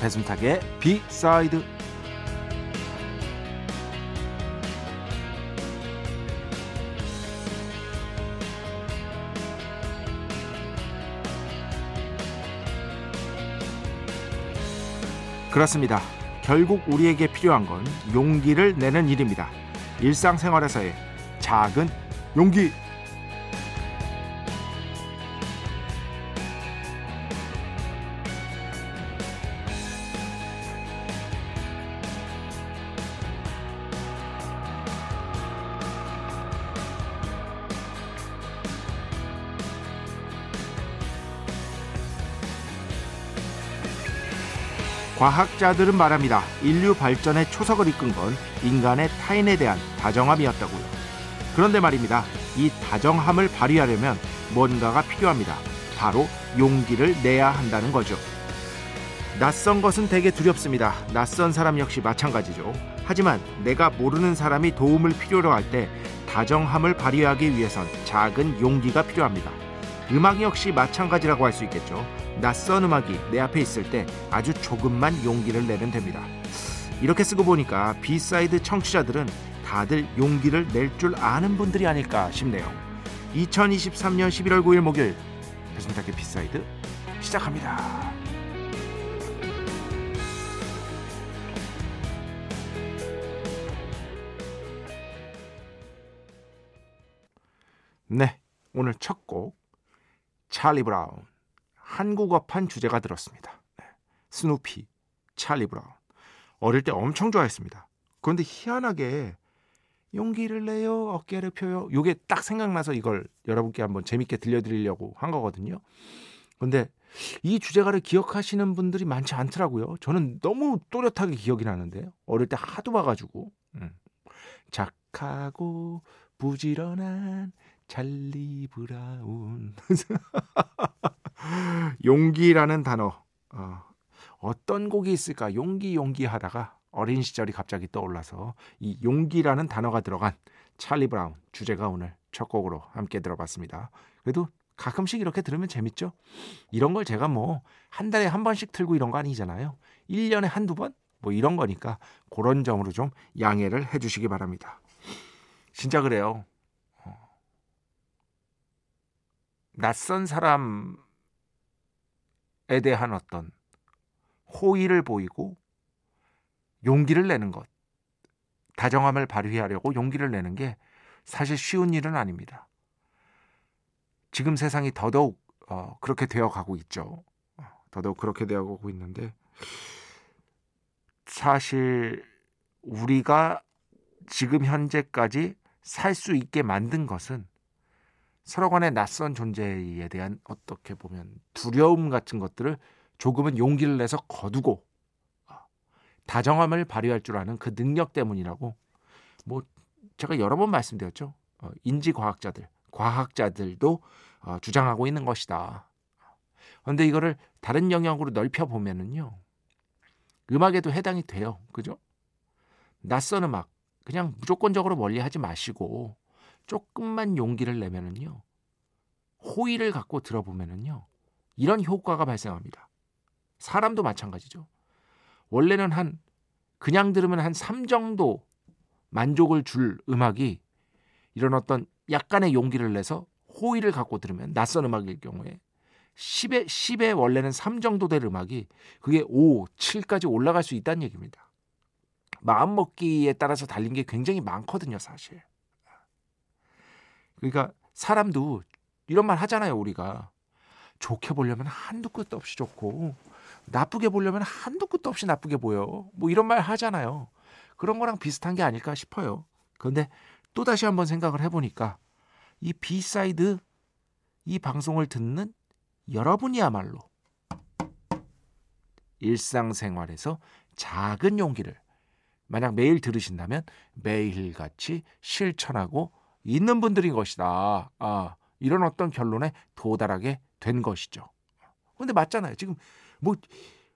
배순탁의 B side. 그렇습니다. 결국 우리에게 필요한 건 용기를 내는 일입니다. 일상생활에서의 작은 용기. 과학자들은 말합니다. 인류 발전의 초석을 이끈 건 인간의 타인에 대한 다정함이었다고요. 그런데 말입니다. 이 다정함을 발휘하려면 뭔가가 필요합니다. 바로 용기를 내야 한다는 거죠. 낯선 것은 되게 두렵습니다. 낯선 사람 역시 마찬가지죠. 하지만 내가 모르는 사람이 도움을 필요로 할 때 다정함을 발휘하기 위해선 작은 용기가 필요합니다. 음악 역시 마찬가지라고 할 수 있겠죠. 낯선 음악이 내 앞에 있을 때 아주 조금만 용기를 내면 됩니다. 이렇게 쓰고 보니까 B사이드 청취자들은 다들 용기를 낼 줄 아는 분들이 아닐까 싶네요. 2023년 11월 9일 목요일, 배순탁의 B사이드 시작합니다. 네, 오늘 첫 곡 찰리 브라운, 한국어판 주제가 들었습니다. 스누피, 찰리 브라운. 어릴 때 엄청 좋아했습니다. 그런데 희한하게 용기를 내요, 어깨를 펴요, 이게 딱 생각나서 이걸 여러분께 한번 재밌게 들려드리려고 한 거거든요. 그런데 이 주제가를 기억하시는 분들이 많지 않더라고요. 저는 너무 또렷하게 기억이 나는데요. 어릴 때 하도 봐가지고. 착하고 부지런한 찰리 브라운. 용기라는 단어, 어떤 곡이 있을까 용기 하다가 어린 시절이 갑자기 떠올라서 이 용기라는 단어가 들어간 찰리 브라운 주제가 오늘 첫 곡으로 함께 들어봤습니다. 그래도 가끔씩 이렇게 들으면 재밌죠. 이런 걸 제가 뭐 한 달에 한 번씩 틀고 이런 거 아니잖아요. 1년에 한두 번? 뭐 이런 거니까 그런 점으로 좀 양해를 해주시기 바랍니다. 진짜 그래요. 낯선 사람에 대한 어떤 호의를 보이고 용기를 내는 것, 다정함을 발휘하려고 용기를 내는 게 사실 쉬운 일은 아닙니다. 지금 세상이 더더욱 그렇게 되어가고 있죠. 더더욱 그렇게 되어가고 있는데, 사실 우리가 지금 현재까지 살 수 있게 만든 것은 서로 간의 낯선 존재에 대한 어떻게 보면 두려움 같은 것들을 조금은 용기를 내서 거두고 다정함을 발휘할 줄 아는 그 능력 때문이라고, 뭐 제가 여러 번 말씀드렸죠. 과학자들도 주장하고 있는 것이다. 그런데 이거를 다른 영역으로 넓혀보면은요, 음악에도 해당이 돼요. 그죠? 낯선 음악 그냥 무조건적으로 멀리하지 마시고 조금만 용기를 내면은요, 호의를 갖고 들어보면은요, 이런 효과가 발생합니다. 사람도 마찬가지죠. 원래는 그냥 들으면 한 3 정도 만족을 줄 음악이, 이런 어떤 약간의 용기를 내서 호의를 갖고 들으면, 낯선 음악일 경우에 10에 원래는 3 정도 될 음악이 그게 5, 7까지 올라갈 수 있다는 얘기입니다. 마음먹기에 따라서 달린 게 굉장히 많거든요, 사실. 그러니까 사람도 이런 말 하잖아요. 우리가 좋게 보려면 한도 끝도 없이 좋고 나쁘게 보려면 한도 끝도 없이 나쁘게 보여. 뭐 이런 말 하잖아요. 그런 거랑 비슷한 게 아닐까 싶어요. 그런데 또 다시 한번 생각을 해보니까 이 B사이드, 이 방송을 듣는 여러분이야말로 일상생활에서 작은 용기를 만약 매일 들으신다면 매일같이 실천하고 있는 분들인 것이다. 아, 이런 어떤 결론에 도달하게 된 것이죠. 근데 맞잖아요. 지금 뭐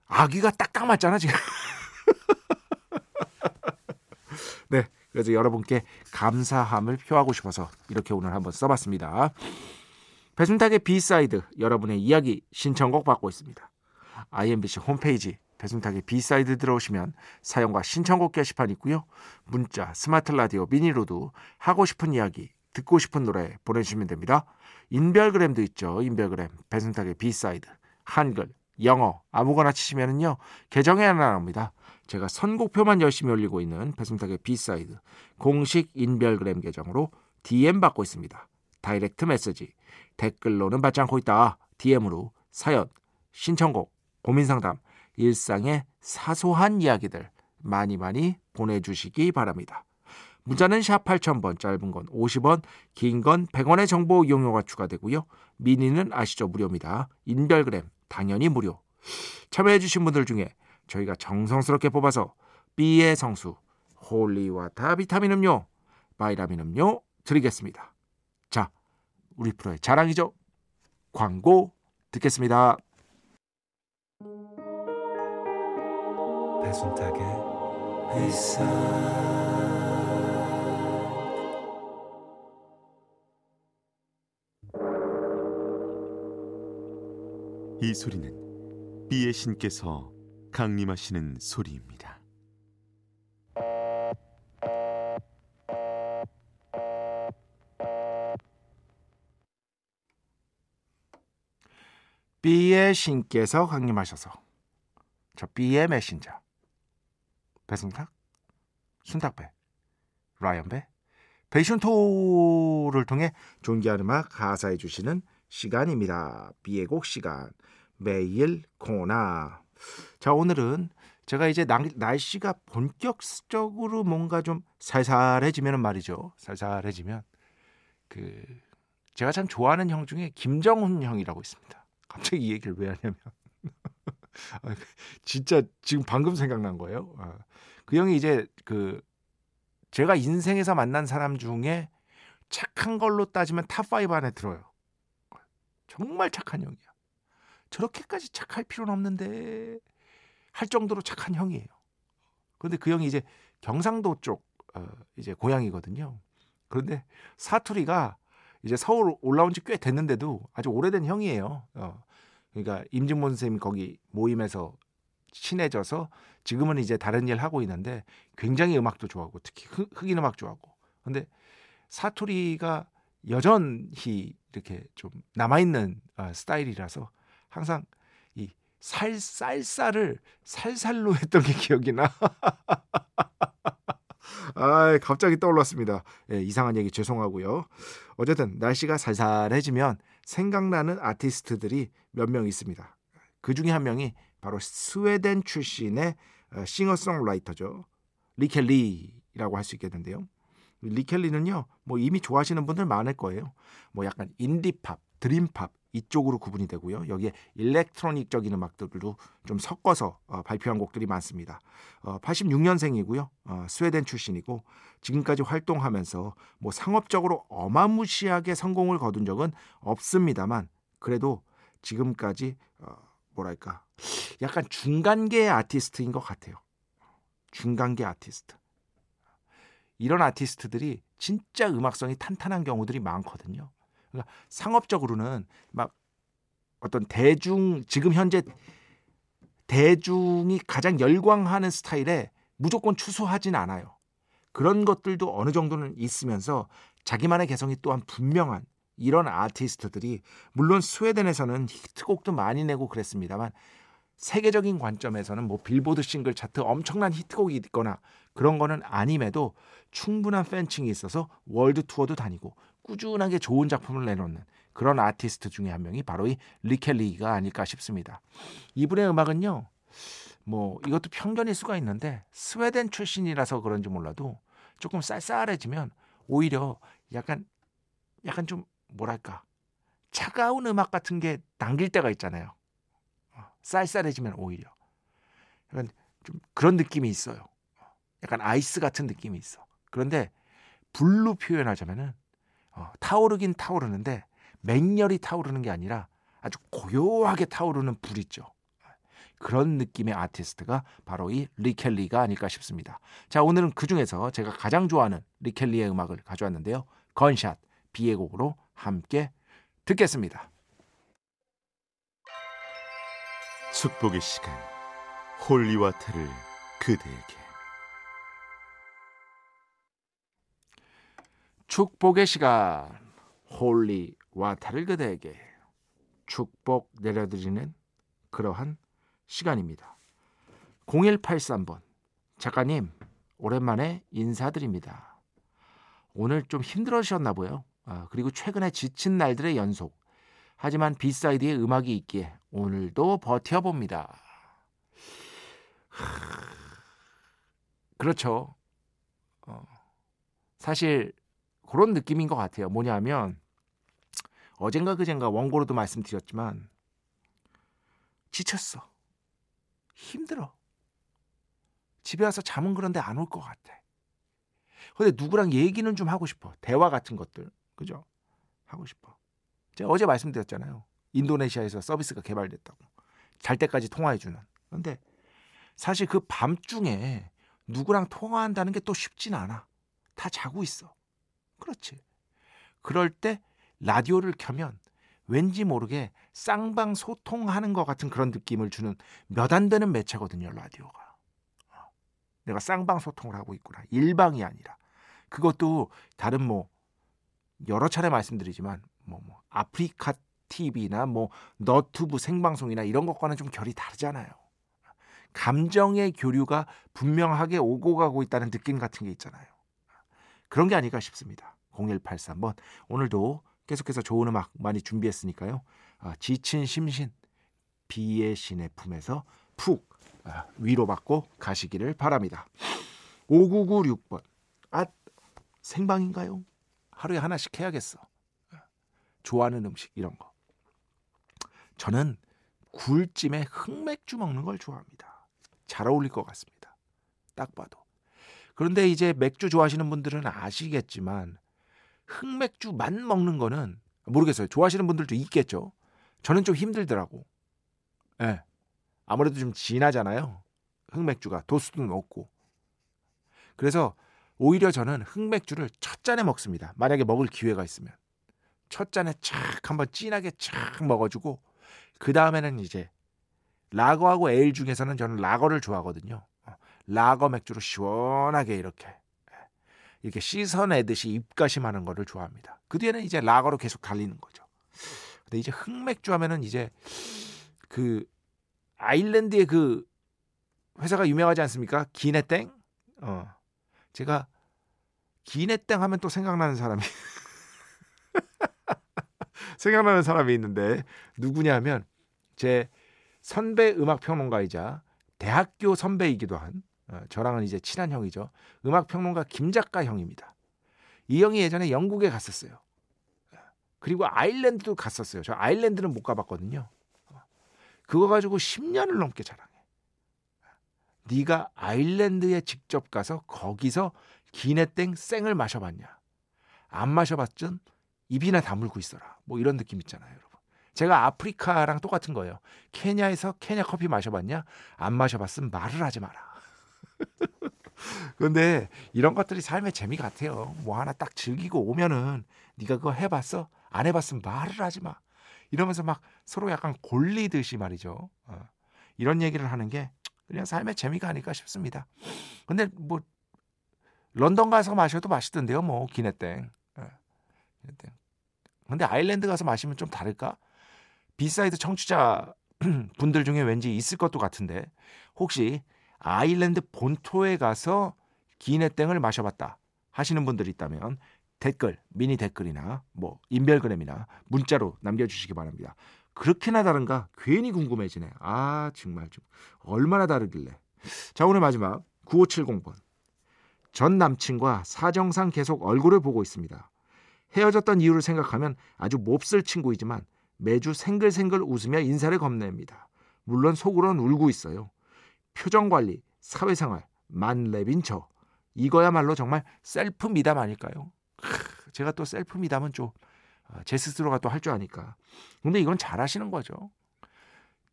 아귀가 딱딱 맞잖아 지금. 네, 그래서 여러분께 감사함을 표하고 싶어서 이렇게 오늘 한번 써봤습니다. 배순탁의 B사이드, 여러분의 이야기 신청곡 받고 있습니다. IMBC 홈페이지 배순탁의 B사이드 들어오시면 사연과 신청곡 게시판 있고요. 문자, 스마트 라디오, 미니로도 하고 싶은 이야기, 듣고 싶은 노래 보내주시면 됩니다. 인별그램도 있죠. 인별그램 배순탁의 B사이드, 한글, 영어 아무거나 치시면은요 계정에 하나 나옵니다. 제가 선곡표만 열심히 올리고 있는 배순탁의 B사이드 공식 인별그램 계정으로 DM 받고 있습니다. 다이렉트 메시지, 댓글로는 받지 않고 있다. DM으로 사연, 신청곡, 고민상담, 일상의 사소한 이야기들 많이 많이 보내주시기 바랍니다. 문자는 샵 8000번, 짧은 건 50원, 긴 건 100원의 정보 이용료가 추가되고요. 미니는 아시죠? 무료입니다. 인별그램 당연히 무료. 참여해주신 분들 중에 저희가 정성스럽게 뽑아서 B의 성수, 홀리와타 비타민 음료, 바이라민 음료 드리겠습니다. 자, 우리 프로의 자랑이죠. 광고 듣겠습니다. 배순탁의 B side. 이 소리는 B의 신께서 강림하시는 소리입니다. B의 신께서 강림하셔서 저 B의 메신저 배순탁, 순탁배, 라이언배, 베이션토를 통해 존귀한 음악 가사해 주시는 시간입니다. B의 곡 시간, 매일 코나. 자, 오늘은 제가 이제 날씨가 본격적으로 뭔가 좀 살살해지면 말이죠. 살살해지면 그 제가 참 좋아하는 형 중에 김정훈 형이라고 있습니다. 갑자기 이 얘기를 왜 하냐면 진짜 지금 방금 생각난 거예요. 그 형이 이제 그 제가 인생에서 만난 사람 중에 착한 걸로 따지면 탑5 안에 들어요. 정말 착한 형이야. 저렇게까지 착할 필요는 없는데 할 정도로 착한 형이에요. 그런데 그 형이 이제 경상도 쪽 이제 고향이거든요. 그런데 사투리가 이제 서울 올라온 지 꽤 됐는데도 아주 오래된 형이에요. 그러니까 임진본 선생님 거기 모임에서 친해져서 지금은 이제 다른 일 하고 있는데 굉장히 음악도 좋아하고 특히 흑인 음악 좋아하고. 그런데 사투리가 여전히 이렇게 좀 남아있는 스타일이라서 항상 이 쌀쌀을 살살로 했던 게 기억이 나. 아, 갑자기 떠올랐습니다. 예, 이상한 얘기 죄송하고요. 어쨌든 날씨가 살살해지면 생각나는 아티스트들이 몇 명 있습니다. 그 중에 한 명이 바로 스웨덴 출신의 싱어송라이터죠. 리켈리라고 할 수 있겠는데요. 리켈리는요, 뭐 이미 좋아하시는 분들 많을 거예요. 뭐 약간 인디팝, 드림팝 이쪽으로 구분이 되고요. 여기에 일렉트로닉적인 음악들도 좀 섞어서 발표한 곡들이 많습니다. 86년생이고요. 스웨덴 출신이고 지금까지 활동하면서 뭐 상업적으로 어마무시하게 성공을 거둔 적은 없습니다만 그래도 지금까지 뭐랄까 약간 중간계의 아티스트인 것 같아요. 중간계 아티스트. 이런 아티스트들이 진짜 음악성이 탄탄한 경우들이 많거든요. 그러니까 상업적으로는 막 어떤 대중, 지금 현재 대중이 가장 열광하는 스타일에 무조건 추수하진 않아요. 그런 것들도 어느 정도는 있으면서 자기만의 개성이 또한 분명한 이런 아티스트들이 물론 스웨덴에서는 히트곡도 많이 내고 그랬습니다만 세계적인 관점에서는 뭐 빌보드 싱글 차트 엄청난 히트곡이 있거나 그런 거는 아님에도 충분한 팬층이 있어서 월드 투어도 다니고 꾸준하게 좋은 작품을 내놓는 그런 아티스트 중에 한 명이 바로 이 리켈리가 아닐까 싶습니다. 이분의 음악은요, 뭐 이것도 편견일 수가 있는데 스웨덴 출신이라서 그런지 몰라도 조금 쌀쌀해지면 오히려 약간 좀 뭐랄까 차가운 음악 같은 게 당길 때가 있잖아요. 쌀쌀해지면 오히려 약간 좀 그런 느낌이 있어요. 약간 아이스 같은 느낌이 있어. 그런데 불로 표현하자면은 타오르긴 타오르는데 맹렬히 타오르는 게 아니라 아주 고요하게 타오르는 불 있죠. 그런 느낌의 아티스트가 바로 이 리켈리가 아닐까 싶습니다. 자, 오늘은 그 중에서 제가 가장 좋아하는 리켈리의 음악을 가져왔는데요. 건샷, 비의 곡으로 함께 듣겠습니다. 축복의 시간, 홀리와타를 그대에게. 축복의 시간, 홀리와타를 그대에게 축복 내려드리는 그러한 시간입니다. 0183번 작가님, 오랜만에 인사드립니다. 오늘 좀 힘들어지셨나 보여. 그리고 최근에 지친 날들의 연속. 하지만 비사이드의 음악이 있기에 오늘도 버텨봅니다. 그렇죠. 사실 그런 느낌인 것 같아요. 뭐냐면 어젠가 그젠가 원고로도 말씀드렸지만 지쳤어. 힘들어. 집에 와서 잠은 그런데 안 올 것 같아. 근데 누구랑 얘기는 좀 하고 싶어. 대화 같은 것들. 그죠? 하고 싶어. 제가 어제 말씀드렸잖아요. 인도네시아에서 서비스가 개발됐다고. 잘 때까지 통화해주는. 근데 사실 그 밤중에 누구랑 통화한다는 게 또 쉽진 않아. 다 자고 있어. 그렇지. 그럴 때 라디오를 켜면 왠지 모르게 쌍방 소통하는 것 같은 그런 느낌을 주는 몇 안 되는 매체거든요, 라디오가. 내가 쌍방 소통을 하고 있구나. 일방이 아니라. 그것도 다른 뭐 여러 차례 말씀드리지만 뭐 아프리카 TV나 뭐 너튜브 생방송이나 이런 것과는 좀 결이 다르잖아요. 감정의 교류가 분명하게 오고 가고 있다는 느낌 같은 게 있잖아요. 그런 게 아닐까 싶습니다. 0183번 오늘도 계속해서 좋은 음악 많이 준비했으니까요. 지친 심신, 비의 신의 품에서 푹 위로받고 가시기를 바랍니다. 5996번 생방인가요? 하루에 하나씩 해야겠어. 좋아하는 음식 이런 거. 저는 굴찜에 흑맥주 먹는 걸 좋아합니다. 잘 어울릴 것 같습니다. 딱 봐도. 그런데 이제 맥주 좋아하시는 분들은 아시겠지만 흑맥주만 먹는 거는 모르겠어요. 좋아하시는 분들도 있겠죠. 저는 좀 힘들더라고. 예. 아무래도 좀 진하잖아요. 흑맥주가 도수도 높고. 그래서 오히려 저는 흑맥주를 첫 잔에 먹습니다. 만약에 먹을 기회가 있으면. 첫 잔에 착 한번 진하게 착 먹어주고 그 다음에는 이제 라거하고 에일 중에서는 저는 라거를 좋아하거든요. 라거 맥주로 시원하게 이렇게 씻어내듯이 입가심하는 거를 좋아합니다. 그 뒤에는 이제 라거로 계속 달리는 거죠. 근데 이제 흑맥주 하면은 이제 그 아일랜드의 그 회사가 유명하지 않습니까? 기네땡. 제가 기네땡 하면 또 생각나는 사람이 있는데 누구냐면 제 선배 음악 평론가이자 대학교 선배이기도 한. 저랑은 이제 친한 형이죠. 음악평론가 김작가 형입니다. 이 형이 예전에 영국에 갔었어요. 그리고 아일랜드도 갔었어요. 저 아일랜드는 못 가봤거든요. 그거 가지고 10년을 넘게 자랑해. 네가 아일랜드에 직접 가서 거기서 기네땡 생을 마셔봤냐? 안 마셔봤든 입이나 다물고 있어라. 뭐 이런 느낌 있잖아요, 여러분. 제가 아프리카랑 똑같은 거예요. 케냐에서 케냐 커피 마셔봤냐? 안 마셔봤으면 말을 하지 마라. 근데 이런 것들이 삶의 재미 같아요. 뭐 하나 딱 즐기고 오면은 네가 그거 해봤어? 안 해봤으면 말을 하지 마. 이러면서 막 서로 약간 골리듯이 말이죠. 이런 얘기를 하는 게 그냥 삶의 재미가 아닐까 싶습니다. 근데 뭐 런던 가서 마셔도 맛있던데요, 뭐 기네땡. 근데 아일랜드 가서 마시면 좀 다를까? 비사이드 청취자 분들 중에 왠지 있을 것도 같은데 혹시 아일랜드 본토에 가서 기네땡을 마셔봤다 하시는 분들이 있다면 댓글, 미니 댓글이나 뭐 인별그램이나 문자로 남겨주시기 바랍니다. 그렇게나 다른가 괜히 궁금해지네. 아 정말 좀 얼마나 다르길래. 자, 오늘 마지막 9570번. 전 남친과 사정상 계속 얼굴을 보고 있습니다. 헤어졌던 이유를 생각하면 아주 몹쓸 친구이지만 매주 생글생글 웃으며 인사를 건넵니다. 물론 속으로는 울고 있어요. 표정관리, 사회생활, 만렙인 저. 이거야말로 정말 셀프 미담 아닐까요? 제가 또 셀프 미담은 좀 제 스스로가 또 할 줄 아니까. 근데 이건 잘하시는 거죠.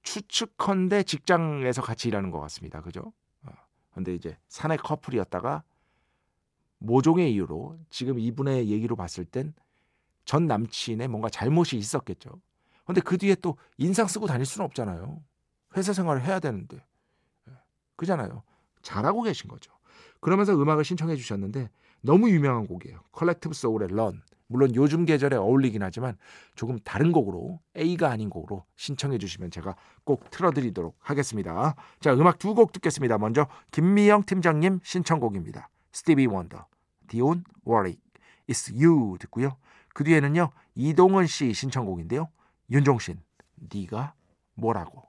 추측컨대 직장에서 같이 일하는 것 같습니다. 그죠? 근데 이제 사내 커플이었다가 모종의 이유로 지금 이분의 얘기로 봤을 땐 전 남친의 뭔가 잘못이 있었겠죠. 근데 그 뒤에 또 인상 쓰고 다닐 수는 없잖아요. 회사 생활을 해야 되는데. 그잖아요. 잘하고 계신 거죠. 그러면서 음악을 신청해 주셨는데 너무 유명한 곡이에요. 컬렉티브 소울의 런. 물론 요즘 계절에 어울리긴 하지만 조금 다른 곡으로, A가 아닌 곡으로 신청해 주시면 제가 꼭 틀어드리도록 하겠습니다. 자, 음악 두 곡 듣겠습니다. 먼저 김미영 팀장님 신청곡입니다. Stevie Wonder, Don't Worry, It's You 듣고요. 그 뒤에는요, 이동훈 씨 신청곡인데요. 윤종신, 네가 뭐라고.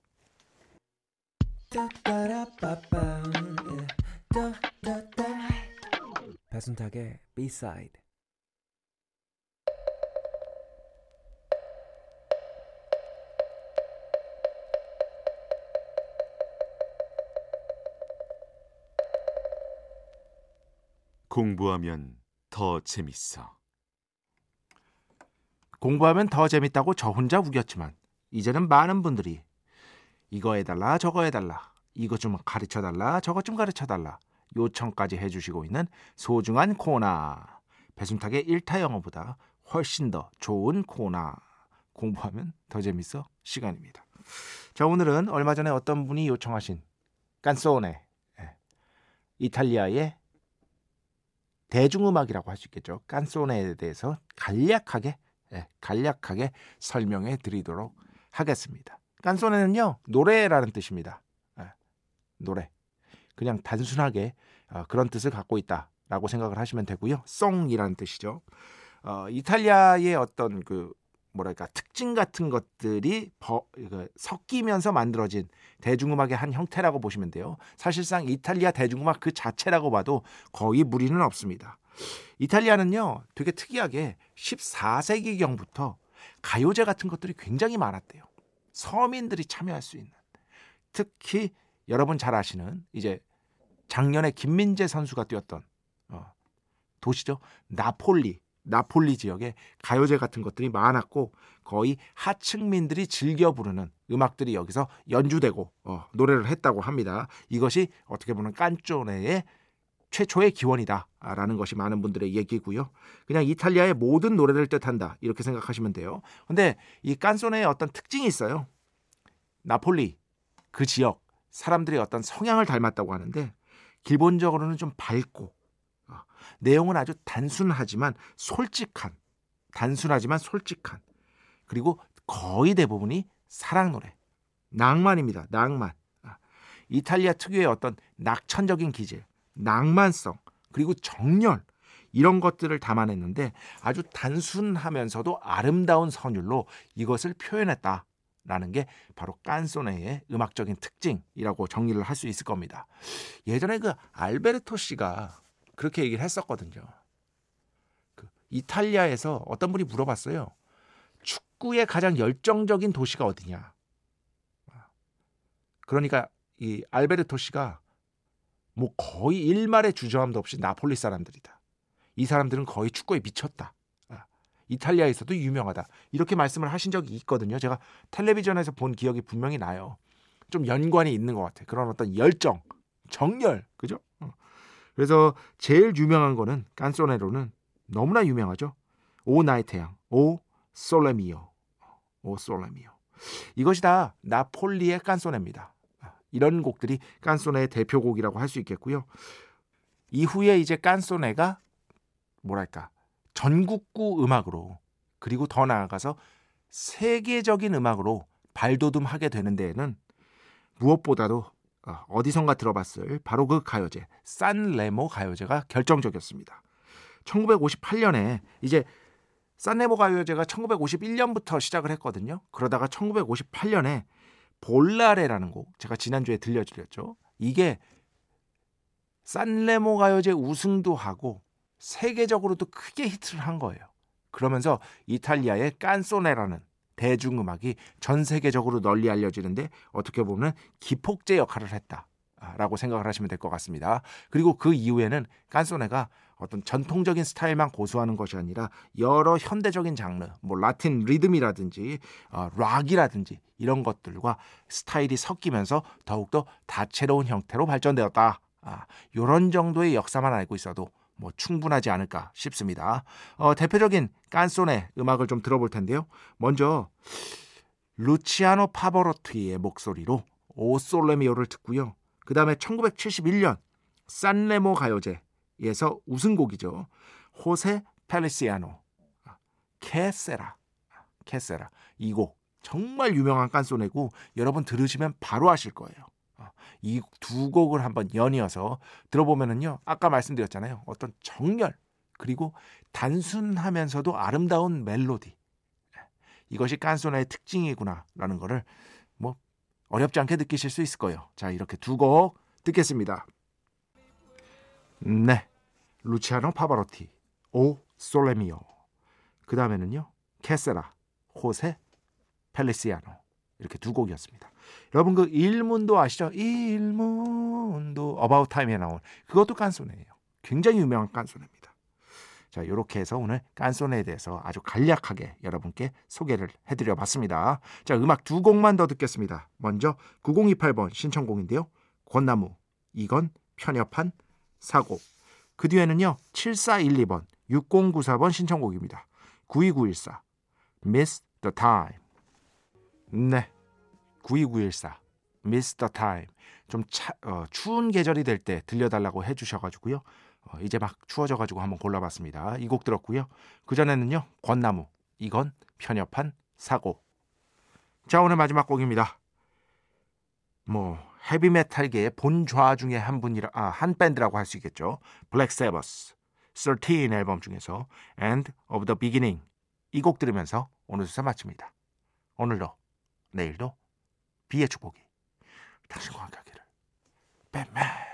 배순탁의 B side. 공부하면 더 재밌어. 공부하면 더 재밌다고 저 혼자 우겼지만 이제는 많은 분들이 이거 해달라, 저거 해달라, 이거 좀 가르쳐달라, 저거 좀 가르쳐달라 요청까지 해주시고 있는 소중한 코너, 배순탁의 1타 영어보다 훨씬 더 좋은 코너, 공부하면 더 재밌어 시간입니다. 자, 오늘은 얼마 전에 어떤 분이 요청하신 깐소네, 이탈리아의 대중음악이라고 할 수 있겠죠. 깐소네에 대해서 간략하게 설명해 드리도록 하겠습니다. 깐소네는요, 노래라는 뜻입니다. 노래. 그냥 단순하게 그런 뜻을 갖고 있다라고 생각을 하시면 되고요. 송이라는 뜻이죠. 이탈리아의 어떤 그 뭐랄까 특징 같은 것들이 섞이면서 만들어진 대중음악의 한 형태라고 보시면 돼요. 사실상 이탈리아 대중음악 그 자체라고 봐도 거의 무리는 없습니다. 이탈리아는요, 되게 특이하게 14세기경부터 가요제 같은 것들이 굉장히 많았대요. 서민들이 참여할 수 있는. 특히 여러분 잘 아시는 이제 작년에 김민재 선수가 뛰었던 도시죠. 나폴리 지역에 가요제 같은 것들이 많았고 거의 하층민들이 즐겨 부르는 음악들이 여기서 연주되고 노래를 했다고 합니다. 이것이 어떻게 보면 깐쪼네의 최초의 기원이다라는 것이 많은 분들의 얘기고요. 그냥 이탈리아의 모든 노래를 뜻한다 이렇게 생각하시면 돼요. 근데 이 깐쪼네의 어떤 특징이 있어요. 나폴리 그 지역 사람들이 어떤 성향을 닮았다고 하는데 기본적으로는 좀 밝고 내용은 아주 단순하지만 솔직한 그리고 거의 대부분이 사랑 노래, 낭만입니다. 낭만. 이탈리아 특유의 어떤 낙천적인 기질, 낭만성 그리고 정열 이런 것들을 담아냈는데 아주 단순하면서도 아름다운 선율로 이것을 표현했다. 라는 게 바로 깐소네의 음악적인 특징이라고 정리를 할 수 있을 겁니다. 예전에 그 알베르토 씨가 그렇게 얘기를 했었거든요. 그 이탈리아에서 어떤 분이 물어봤어요. 축구의 가장 열정적인 도시가 어디냐. 그러니까 이 알베르토 씨가 뭐 거의 일말의 주저함도 없이 나폴리 사람들이다. 이 사람들은 거의 축구에 미쳤다. 이탈리아에서도 유명하다. 이렇게 말씀을 하신 적이 있거든요. 제가 텔레비전에서 본 기억이 분명히 나요. 좀 연관이 있는 것 같아요. 그런 어떤 열정, 정열, 그죠? 그래서 제일 유명한 거는 깐소네로는 너무나 유명하죠. 오 나의 태양, 오 솔레미오, 오 솔레미오. 이것이 다 나폴리의 깐소네입니다. 이런 곡들이 깐소네의 대표곡이라고 할 수 있겠고요. 이후에 이제 깐소네가 뭐랄까 전국구 음악으로 그리고 더 나아가서 세계적인 음악으로 발돋움하게 되는 데에는 무엇보다도 어디선가 들어봤을 바로 그 가요제 산레모 가요제가 결정적이었습니다. 1958년에 이제 산레모 가요제가 1951년부터 시작을 했거든요. 그러다가 1958년에 볼라레라는 곡, 제가 지난주에 들려드렸죠. 이게 산레모 가요제 우승도 하고 세계적으로도 크게 히트를 한 거예요. 그러면서 이탈리아의 깐소네라는 대중음악이 전 세계적으로 널리 알려지는데 어떻게 보면 기폭제 역할을 했다라고 생각을 하시면 될 것 같습니다. 그리고 그 이후에는 깐소네가 어떤 전통적인 스타일만 고수하는 것이 아니라 여러 현대적인 장르, 뭐 라틴 리듬이라든지 락이라든지 이런 것들과 스타일이 섞이면서 더욱더 다채로운 형태로 발전되었다. 이런 정도의 역사만 알고 있어도 뭐 충분하지 않을까 싶습니다. 대표적인 깐소네 음악을 좀 들어볼 텐데요. 먼저 루치아노 파바로티의 목소리로 오 솔레미오를 듣고요. 그 다음에 1971년 산레모 가요제에서 우승곡이죠. 호세 펠리시아노 케세라 케세라, 이 곡 정말 유명한 깐소네고 여러분 들으시면 바로 아실 거예요. 이 두 곡을 한번 연이어서 들어보면은요, 아까 말씀드렸잖아요. 어떤 정열, 그리고 단순하면서도 아름다운 멜로디. 이것이 깐소네의 특징이구나라는 거를 뭐 어렵지 않게 느끼실 수 있을 거예요. 자, 이렇게 두 곡 듣겠습니다. 네, 루치아노 파바로티, 오 솔레미오. 그 다음에는요, 케세라, 호세 펠리시아노. 이렇게 두 곡이었습니다. 여러분 그 일문도 아시죠? 일문도 어바웃 타임에 나온 그것도 깐소네예요. 굉장히 유명한 깐소네입니다. 자, 이렇게 해서 오늘 깐소네에 대해서 아주 간략하게 여러분께 소개를 해드려봤습니다. 자, 음악 두 곡만 더 듣겠습니다. 먼저 9028번 신청곡인데요. 권나무, 이건 편협한 사고. 그 뒤에는요, 7412번, 6094번 신청곡입니다. 92914 Miss the Time. 네, 92914 미스터 타임. 좀 추운 계절이 될 때 들려달라고 해주셔가지고요, 이제 막 추워져가지고 한번 골라봤습니다. 이 곡 들었고요. 그전에는요, 권나무, 이건 편협한 사고. 자, 오늘 마지막 곡입니다. 뭐 헤비메탈계의 본좌 중에 한 분이라, 한 밴드라고 할 수 있겠죠. 블랙 세버스 13 앨범 중에서 End of the Beginning, 이 곡 들으면서 오늘 수사 마칩니다. 오늘도 내일도 비의 축복이 당신과 함께 하기를. 뱀뱀.